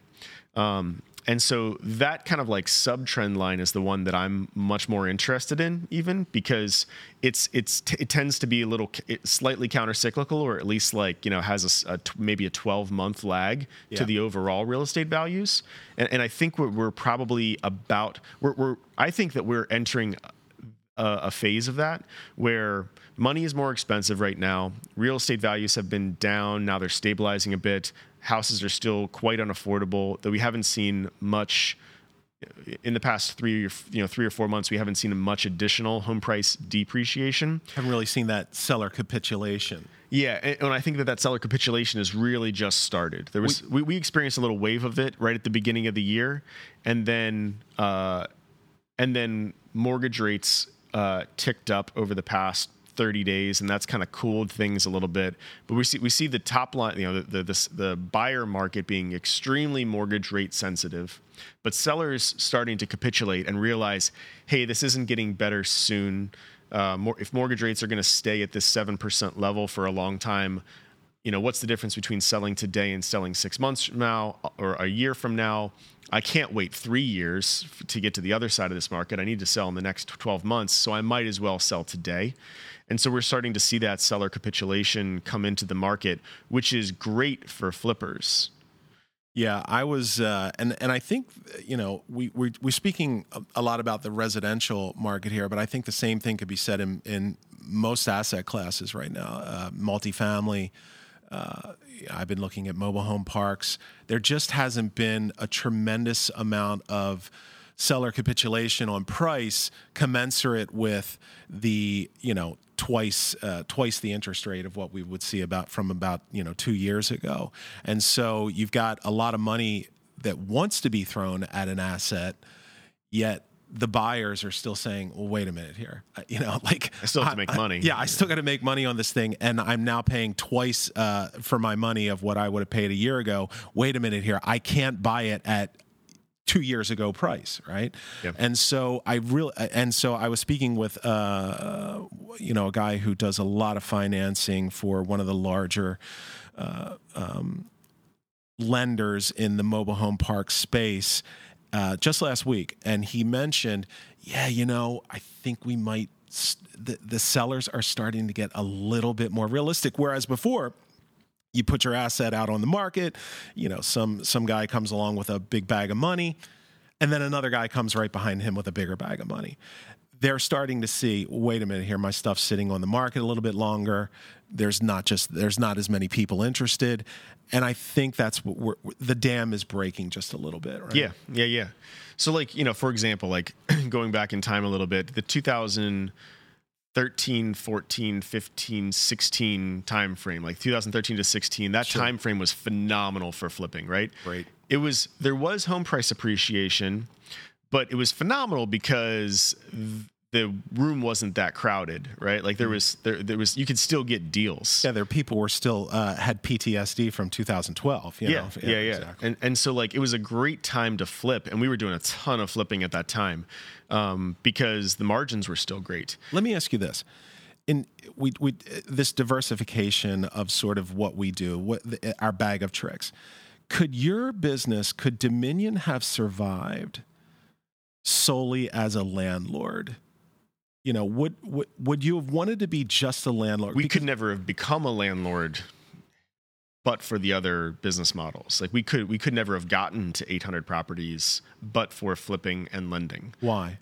Um, and so that kind of like sub trend line is the one that I'm much more interested in, even because it's it's t- it tends to be a little c- slightly countercyclical, or at least like, you know, has a, a t- maybe a twelve month lag yeah. to the overall real estate values. And, and I think we're, we're probably about we're, we're I think that we're entering a, a phase of that where money is more expensive right now. Real estate values have been down. Now they're stabilizing a bit. Houses are still quite unaffordable, though we haven't seen much in the past three, you know, three or four months. We haven't seen much additional home price depreciation. Haven't really seen that seller capitulation. Yeah, and I think that that seller capitulation has really just started. There was we, we experienced a little wave of it right at the beginning of the year, and then uh, and then mortgage rates uh, ticked up over the past thirty days, and that's kind of cooled things a little bit. But we see we see the top line, you know, the the the buyer market being extremely mortgage rate sensitive, but sellers starting to capitulate and realize, hey, this isn't getting better soon. Uh, more, if mortgage rates are going to stay at this seven percent level for a long time, you know, what's the difference between selling today and selling six months from now or a year from now? I can't wait three years to get to the other side of this market. I need to sell in the next twelve months, so I might as well sell today. And so we're starting to see that seller capitulation come into the market, which is great for flippers. Yeah, I was, uh, and and I think, you know, we we're, we're speaking a lot about the residential market here, but I think the same thing could be said in, in most asset classes right now, uh, multifamily. Uh, I've been looking at mobile home parks. There just hasn't been a tremendous amount of seller capitulation on price commensurate with the, you know, twice uh, twice the interest rate of what we would see about from about, you know, two years ago. And so you've got a lot of money that wants to be thrown at an asset, yet the buyers are still saying, well, wait a minute here, you know, like I still have to make I, money. I, yeah, I still got to make money on this thing. And I'm now paying twice uh, for my money of what I would have paid a year ago. Wait a minute here. I can't buy it at two years ago price. Right. Yep. And so I really, and so I was speaking with, uh, you know, a guy who does a lot of financing for one of the larger, uh, um, lenders in the mobile home park space, Uh, just last week, and he mentioned, yeah, you know, I think we might, st- the, the sellers are starting to get a little bit more realistic. Whereas before, you put your asset out on the market, you know, some some guy comes along with a big bag of money, and then another guy comes right behind him with a bigger bag of money. They're starting to see, wait a minute here, my stuff's sitting on the market a little bit longer. There's not just there's not as many people interested, and I think that's what we're, the dam is breaking just a little bit, right? Yeah, yeah, yeah. So, like, you know, for example, like going back in time a little bit, the two thousand thirteen, fourteen, fifteen, sixteen time frame, like two thousand thirteen to sixteen, that sure. time frame was phenomenal for flipping, right? Right. It was there was home price appreciation. But it was phenomenal because the room wasn't that crowded, right? Like there was, there, there was, you could still get deals. Yeah, there people were still uh, had P T S D from two thousand twelve. You yeah, know? yeah, yeah, yeah. Exactly. And and so like it was a great time to flip, and we were doing a ton of flipping at that time um, because the margins were still great. Let me ask you this: in we we this diversification of sort of what we do, what the, our bag of tricks, could your business, could Dominion have survived solely as a landlord You know, would would, would you have wanted to be just a landlord? We because- could never have become a landlord, but for the other business models. Like we could we could never have gotten to eight hundred properties, but for flipping and lending. Why?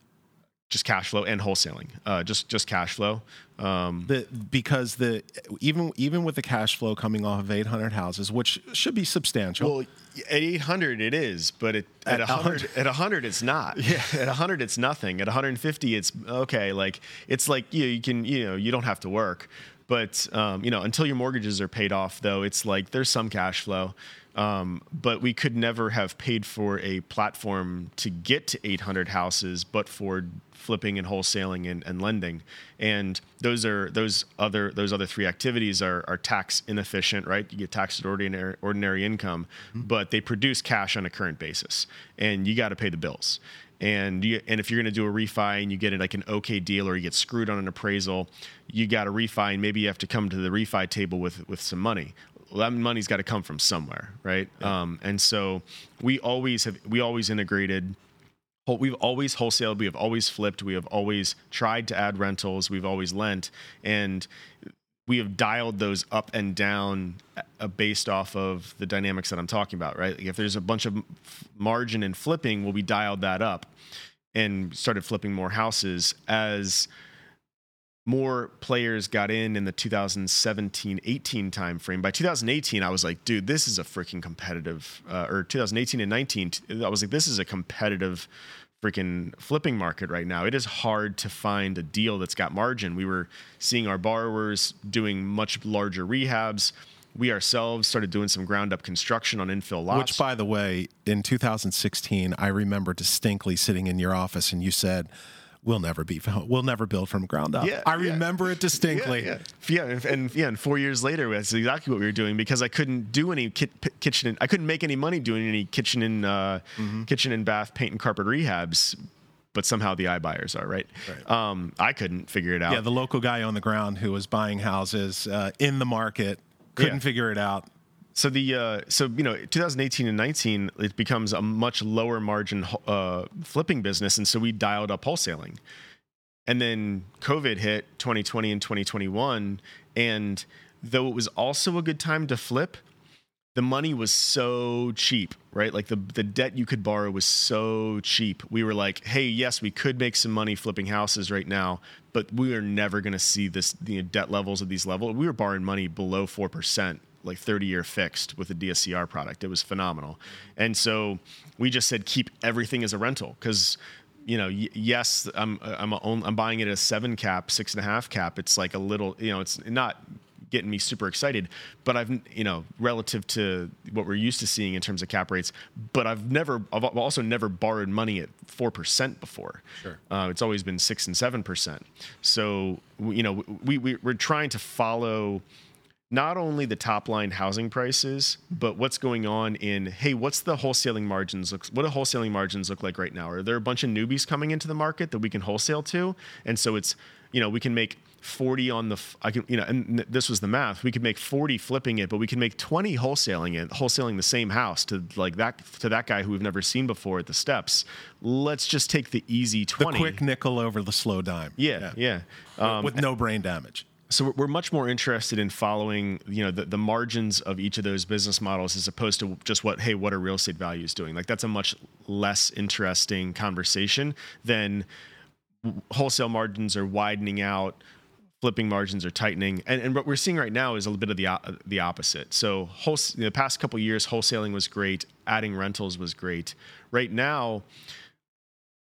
Just cash flow and wholesaling. Uh, just just cash flow. Um, the, because the even even with the cash flow coming off of eight hundred houses, which should be substantial. Well, at eight hundred it is, but it, at, at one hundred, at one hundred it's not. Yeah. At one hundred it's nothing. At one hundred fifty it's okay. Like it's like you know, you can you know you don't have to work. But, um, you know, until your mortgages are paid off, though, it's like there's some cash flow. Um, but we could never have paid for a platform to get to eight hundred houses, but for flipping and wholesaling and, and lending. And those are those other those other three activities are, are tax inefficient, right? You get taxed at ordinary, ordinary income, mm-hmm. but they produce cash on a current basis. And you got to pay the bills. And you, and if you're going to do a refi and you get it like an okay deal or you get screwed on an appraisal, you got to refi and maybe you have to come to the refi table with, with some money. Well, that money's got to come from somewhere, right? Yeah. Um, and so we always have we always integrated. We've always wholesaled. We have always flipped. We have always tried to add rentals. We've always lent, and we have dialed those up and down based off of the dynamics that I'm talking about, right? If there's a bunch of margin in flipping, well, we dialed that up and started flipping more houses. As more players got in in the two thousand seventeen eighteen timeframe, by two thousand eighteen, I was like, dude, this is a freaking competitive, uh, or two thousand eighteen and nineteen, I was like, this is a competitive freaking flipping market right now. It is hard to find a deal that's got margin. We were seeing our borrowers doing much larger rehabs. We ourselves started doing some ground up construction on infill lots. Which, by the way, in two thousand sixteen, I remember distinctly sitting in your office and you said, We'll never be. We'll never build from ground up. Yeah, I remember yeah. it distinctly. Yeah, yeah. yeah, and yeah, and four years later, that's exactly what we were doing because I couldn't do any ki- kitchen. And, I couldn't make any money doing any kitchen and uh, mm-hmm. kitchen and bath paint and carpet rehabs. But somehow the iBuyers are, right? right. Um, I couldn't figure it out. Yeah, the local guy on the ground who was buying houses uh, in the market couldn't yeah. figure it out. So the uh, so you know twenty eighteen and nineteen, it becomes a much lower margin uh, flipping business, and so we dialed up wholesaling. And then COVID hit twenty twenty and twenty twenty-one, and though it was also a good time to flip, the money was so cheap, right? Like the the debt you could borrow was so cheap. We were like, hey, yes, we could make some money flipping houses right now, but we are never going to see this the debt levels of these levels. We were borrowing money below four percent. Like thirty-year fixed with a D S C R product. It was phenomenal. And so we just said, keep everything as a rental. Because, you know, y- yes, I'm I'm, a, I'm buying it at a seven cap, six and a half cap. It's like a little, you know, it's not getting me super excited, but I've, you know, relative to what we're used to seeing in terms of cap rates, but I've never, I've also never borrowed money at four percent before. Sure. Uh, it's always been six and seven percent. So, you know, we, we we're trying to follow not only the top line housing prices, but what's going on in, hey, what's the wholesaling margins look? What do wholesaling margins look like right now? Are there a bunch of newbies coming into the market that we can wholesale to? And so it's, you know, we can make forty on the, I can, you know, and this was the math. We could make forty flipping it, but we can make twenty wholesaling it, wholesaling the same house to like that to that guy who we've never seen before at the steps. Let's just take the easy twenty, the quick nickel over the slow dime. Yeah, yeah, yeah. Um, with no brain damage. So we're much more interested in following, you know, the, the margins of each of those business models as opposed to just what, hey, what are real estate values doing? Like that's a much less interesting conversation than wholesale margins are widening out, flipping margins are tightening. And, and what we're seeing right now is a little bit of the the opposite. So whole, the past couple of years, wholesaling was great. Adding rentals was great. Right now,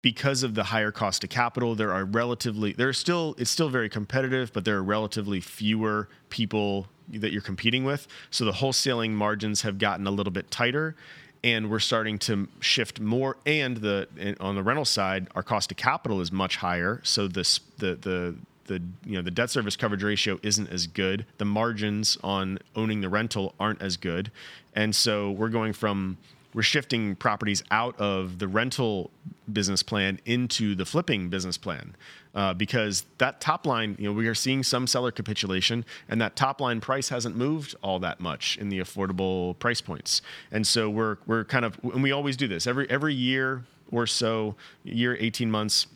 because of the higher cost of capital, there are relatively, there are still, it's still very competitive, but there are relatively fewer people that you're competing with. So the wholesaling margins have gotten a little bit tighter, and we're starting to shift more. And the and on the rental side, our cost of capital is much higher. So this the the the you know the debt service coverage ratio isn't as good. The margins on owning the rental aren't as good, and so we're going from. We're shifting properties out of the rental business plan into the flipping business plan uh, because that top line, you know, we are seeing some seller capitulation, and that top line price hasn't moved all that much in the affordable price points. And so we're we're kind of, and we always do this every every year or so, year eighteen months.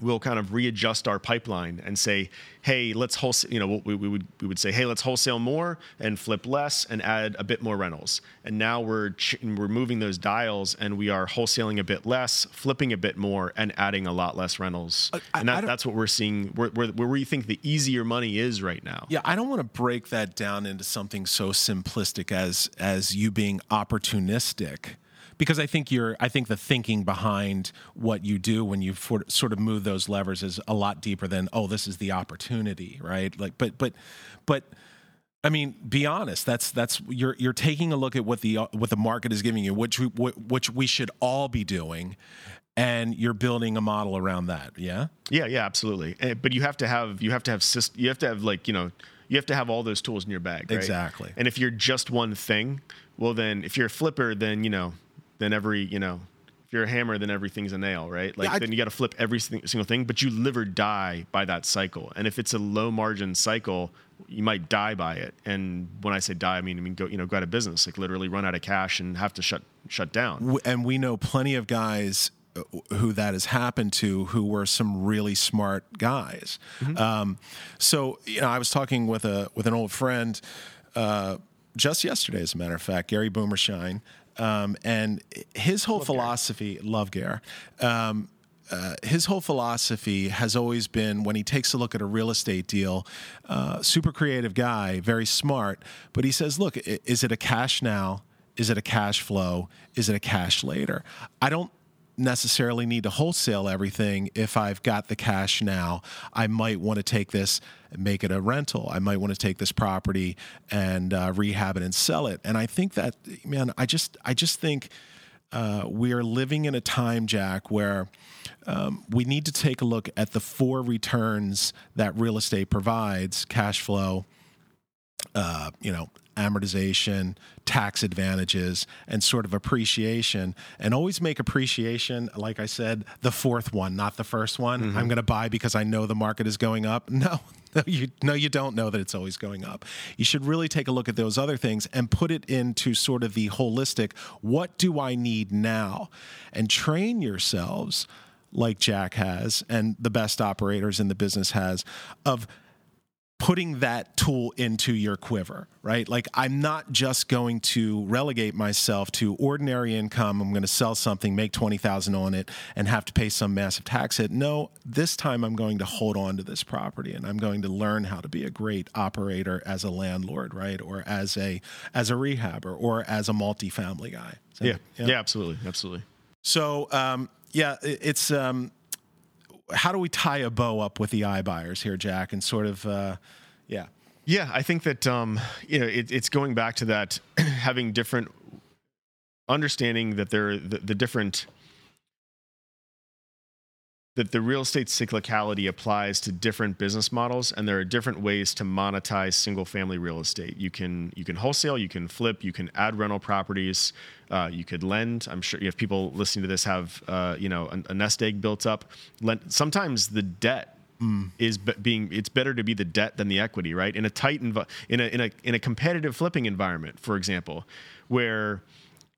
we'll kind of readjust our pipeline and say, hey, let's wholesale, you know, we, we would we would say, hey, let's wholesale more and flip less and add a bit more rentals. And now we're ch- we're moving those dials, and we are wholesaling a bit less, flipping a bit more, and adding a lot less rentals. Uh, and that, that's what we're seeing, where, where, where we think the easier money is right now. Yeah, I don't want to break that down into something so simplistic as as you being opportunistic. Because I think you're, I think the thinking behind what you do when you for, sort of move those levers is a lot deeper than, oh, this is the opportunity, right? Like, but, but, but, I mean, be honest. That's that's you're you're taking a look at what the what the market is giving you, which we which we should all be doing, and you're building a model around that. Yeah. Yeah. Yeah. Absolutely. But you have to have you have to have you have to have like you know. You have to have all those tools in your bag, right? Exactly. And if you're just one thing, well, then if you're a flipper, then, you know, then every, you know, if you're a hammer, then everything's a nail, right? Like, yeah, I, then you got to flip every single thing, but you live or die by that cycle. And if it's a low margin cycle, you might die by it. And when I say die, I mean, I mean, go, you know, go out of business, like literally run out of cash and have to shut, shut down. And we know plenty of guys who that has happened to, who were some really smart guys. Mm-hmm. Um, so, you know, I was talking with a with an old friend uh, just yesterday, as a matter of fact, Gary Boomershine, um, and his whole love philosophy, Gary. love Gary, um, uh, his whole philosophy has always been, when he takes a look at a real estate deal, uh, super creative guy, very smart, but he says, look, is it a cash now? Is it a cash flow? Is it a cash later? I don't necessarily need to wholesale everything. If I've got the cash now, I might want to take this and make it a rental. I might want to take this property and uh, rehab it and sell it. And I think that, man, I just, I just think uh, we are living in a time, Jack, where um, we need to take a look at the four returns that real estate provides: cash flow, uh, you know, amortization, tax advantages, and sort of appreciation. And always make appreciation, like I said, the fourth one, not the first one. Mm-hmm. I'm going to buy because I know the market is going up. No, no, you no, you don't know that it's always going up. You should really take a look at those other things and put it into sort of the holistic, what do I need now? And train yourselves, like Jack has, and the best operators in the business has, of putting that tool into your quiver, right? Like, I'm not just going to relegate myself to ordinary income. I'm going to sell something, make twenty thousand dollars on it, and have to pay some massive tax hit. No, this time I'm going to hold on to this property, and I'm going to learn how to be a great operator as a landlord, right? Or as a as a rehabber, or as a multifamily guy. So, yeah. yeah, yeah, absolutely, absolutely. So, um, yeah, it's. Um, How do we tie a bow up with the iBuyers here, Jack? And sort of, uh, yeah, yeah. I think that um, you know it, it's going back to that having different understanding that there the, the different that the real estate cyclicality applies to different business models, and there are different ways to monetize single family real estate. You can you can wholesale, you can flip, you can add rental properties, uh, you could lend. I'm sure if people listening to this have uh, you know a, a nest egg built up, lend. Sometimes the debt mm. is be- being it's better to be the debt than the equity, right? In a tight env- in a in a in a competitive flipping environment, for example, where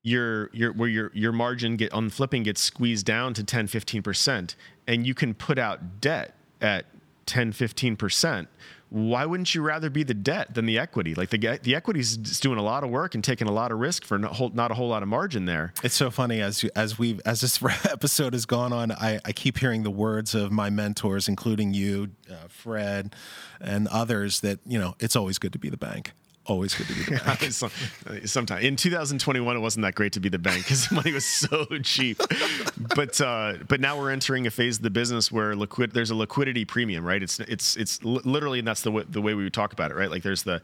your your where your your margin get on flipping gets squeezed down to ten, fifteen percent, and you can put out debt at ten, fifteen percent. Why wouldn't you rather be the debt than the equity? Like the the equity's doing a lot of work and taking a lot of risk for not, whole, not a whole lot of margin there. It's so funny as you, as we as this episode has gone on, I, I keep hearing the words of my mentors, including you, uh, Fred, and others, that you know it's always good to be the bank. Always good to be the bank. Sometimes in two thousand twenty-one, it wasn't that great to be the bank because money was so cheap. But uh, but now we're entering a phase of the business where liquid there's a liquidity premium, right? It's it's it's literally, and that's the w- the way we would talk about it, right? Like there's the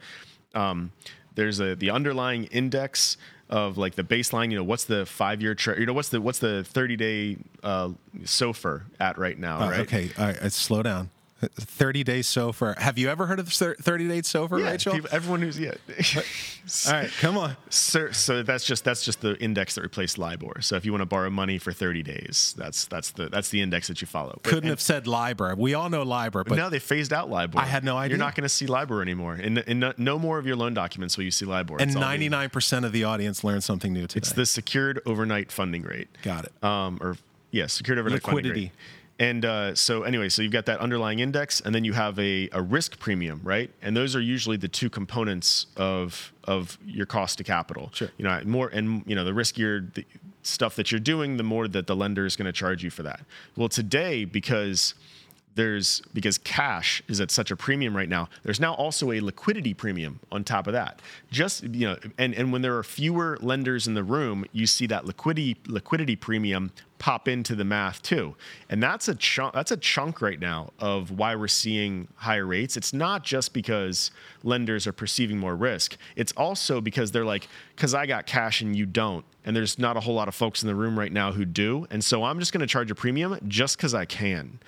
um, there's a the underlying index of like the baseline. You know, what's the five year tre- you know what's the what's the thirty day uh, SOFR at right now? Uh, right? Okay, all right, slow down. thirty day SOFR. Have you ever heard of thirty day SOFR, yeah, Rachel? People, everyone who's yeah. All right, come on. So, so that's just that's just the index that replaced LIBOR. So if you want to borrow money for thirty days, that's that's the that's the index that you follow. But, Couldn't and, have said LIBOR. We all know LIBOR, but no, they phased out LIBOR. I had no idea. You're not going to see LIBOR anymore, and in, in no, no more of your loan documents will you see LIBOR. It's and ninety-nine percent of the audience learned something new today. It's the secured overnight funding rate. Got it. Um, or yeah, secured overnight liquidity. Funding rate. And uh, so anyway, so you've got that underlying index, and then you have a, a risk premium, right? And those are usually the two components of of your cost to capital. Sure. You know, more and you know the riskier the stuff that you're doing, the more that the lender is going to charge you for that. Well, today because there's because cash is at such a premium right now, there's now also a liquidity premium on top of that. Just you know, and and when there are fewer lenders in the room, you see that liquidity liquidity premium pop into the math too. And that's a chunk, that's a chunk right now of why we're seeing higher rates. It's not just because lenders are perceiving more risk. It's also because they're like, because I got cash and you don't. And there's not a whole lot of folks in the room right now who do. And so I'm just going to charge a premium just because I can.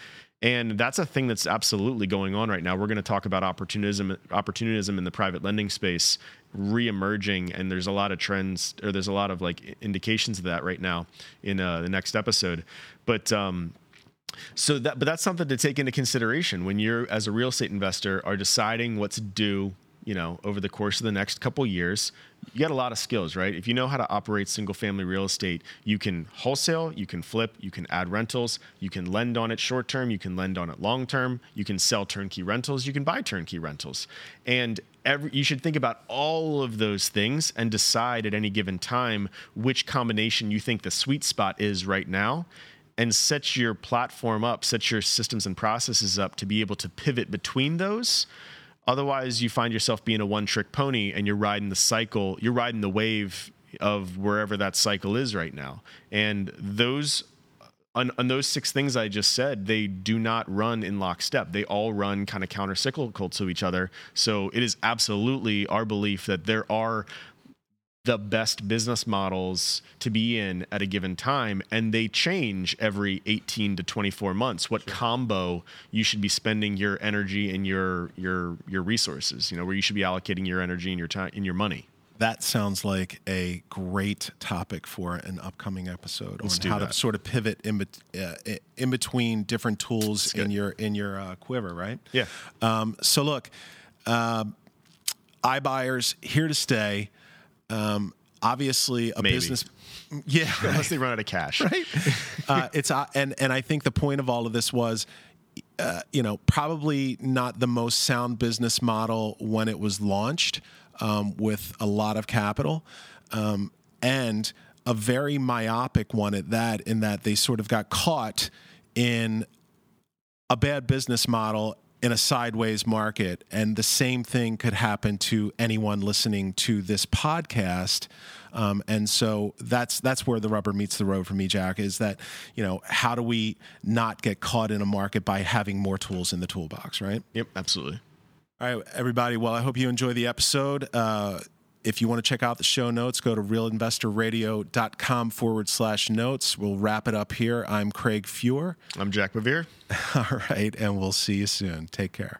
And that's a thing that's absolutely going on right now. We're going to talk about opportunism, opportunism in the private lending space reemerging, and there's a lot of trends, or there's a lot of like indications of that right now in uh, the next episode. But um, so that, but that's something to take into consideration when you're as a real estate investor are deciding what to do. You know, over the course of the next couple years, you got a lot of skills, right? If you know how to operate single family real estate, you can wholesale, you can flip, you can add rentals, you can lend on it short term, you can lend on it long term, you can sell turnkey rentals, you can buy turnkey rentals. And every, you should think about all of those things and decide at any given time which combination you think the sweet spot is right now, and set your platform up, set your systems and processes up to be able to pivot between those. Otherwise, you find yourself being a one-trick pony, and you're riding the cycle, you're riding the wave of wherever that cycle is right now. And those, on, on those six things I just said, they do not run in lockstep. They all run kind of countercyclical to each other. So it is absolutely our belief that there are the best business models to be in at a given time, and they change every eighteen to twenty-four months. What sure. combo you should be spending your energy and your your your resources, you know, where you should be allocating your energy and your time and your money. That sounds like a great topic for an upcoming episode. Let's on how that. to sort of pivot in, bet, uh, in between different tools in your in your uh, quiver, right? Yeah. Um, so look, uh, iBuyers here to stay. Um, obviously a Maybe. business, yeah, right. Unless they run out of cash, right? uh, it's, uh, and, and I think the point of all of this was, uh, you know, probably not the most sound business model when it was launched, um, with a lot of capital, um, and a very myopic one at that, in that they sort of got caught in a bad business model in a sideways market, and the same thing could happen to anyone listening to this podcast. Um, and so that's that's where the rubber meets the road for me, Jack, is that, you know, how do we not get caught in a market by having more tools in the toolbox, right? Yep, absolutely. All right, everybody. Well, I hope you enjoy the episode. Uh, if you want to check out the show notes, go to realinvestorradio.com forward slash notes. We'll wrap it up here. I'm Craig Fuhr. I'm Jack Bevere. All right. And we'll see you soon. Take care.